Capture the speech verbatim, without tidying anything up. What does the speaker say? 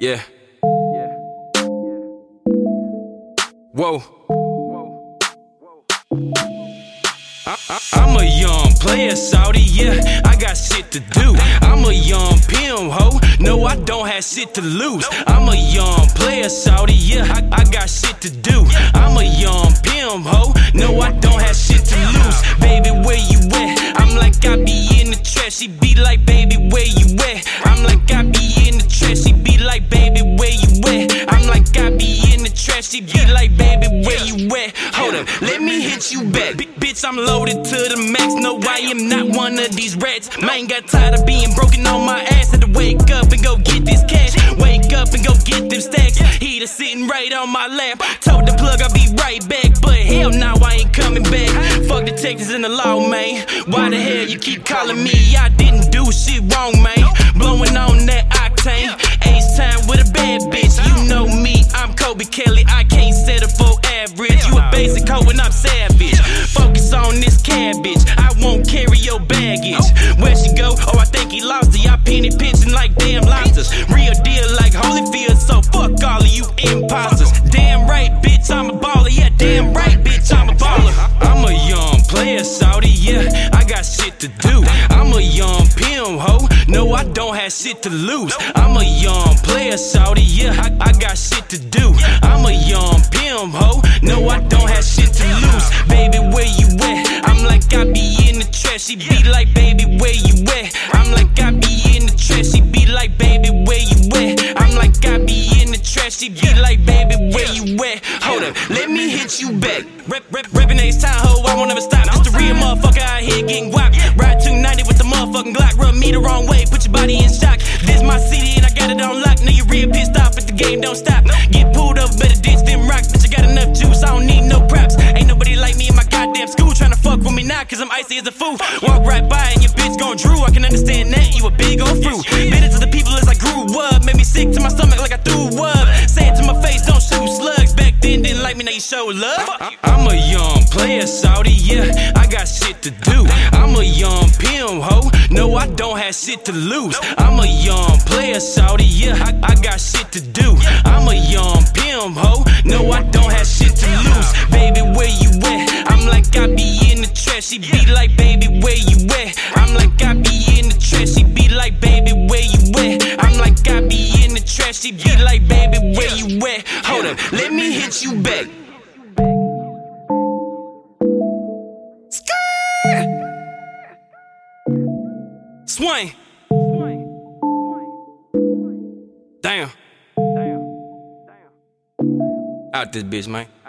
Yeah. Yeah. Whoa. I, I, I'm a young player, Saudi, yeah, I got shit to do. I'm a young pimp, ho, no, I don't have shit to lose. I'm a young player, Saudi, yeah, I, I got shit to do. I'm a young pimp, ho, no, I don't have shit to lose. Baby, where you at? I'm like, I be in the trash. She be like, baby, where you at? I'm like, I be in the trash. She be like, baby, where you at? I'm like, I be in the trash. She be like, baby, where you at? Hold up, let me hit you back. B bitch, I'm loaded to the max. No, I am not one of these rats. Man, got tired of being broken on my ass. Had to wake up and go get this cash. Wake up and go get them stacks. He just sitting right on my lap. Told the plug I'll be right back, but hell no, I ain't coming back. Fuck the Texans and the law, man. Why the hell you keep calling me? I didn't do shit wrong, man. Blowing on that octane. Ace time with a bad bitch. You know me, I'm Kobe Kelly. I can't settle for average. You a basic hoe and I'm savage. Focus on this cabbage. I won't carry your baggage. Where'd she go? Oh, I think he lost it. I penny pitching like damn lobsters. Real deal like Holyfield. So fuck all of you imposters. Damn right, bitch, I'm a baller. Yeah, damn right, bitch, I'm a baller. I'm a young player, Saudi, yeah, I got shit to do. I'm a young pimp, ho, no, I don't have shit to lose. I'm a young player, Saudi, yeah, I, I got shit to do. I'm a young pimp, ho, no, I don't have shit to lose. Baby, where you at? I'm like, I be in the trash. She be like, baby, where you at? I'm like, I be in the trash. She be like, baby, where you at? I'm like, I be in the trash. She be like, baby, where you at? Hold up, let me hit you back. Rep, rep, reppin' Ace Time, ho, I won't ever stop. Just a real motherfucker out here getting whacked. Ride two ninety with the motherfucking Glock. Run me the wrong way, put your body in shock. This my city and I got it on lock. Now you real pissed off, but the game don't stop. Get pulled up, better ditch them rocks. Bitch, I got enough juice, I don't need no props. Ain't nobody like me in my goddamn school. Tryna fuck with me now, cause I'm icy as a fool. Walk right by and your bitch gon' drool. I can understand that, you a big old fool. Made it to the people as I grew up. Made me sick to my stomach like I threw up. Say it to my face, don't shoot slugs. Back then, didn't like me, now you show love. I'm a young player, Saudi, yeah, I got shit to do. I'm a young pimp, ho, no, I don't have shit to lose. I'm a young player, Saudi, yeah, I, I got shit to do. I'm a young pimp, ho, no, I don't have shit to lose. Baby, where you at? I'm like, I be in the trash. She be like, baby, where you at? I'm like, I be in the trash. She be like, baby, where you at? I'm like, I be in the trash. She be like, baby, where you at? Hold up, let me hit you back. Swing. Damn. Damn. Damn. Out this bitch, man.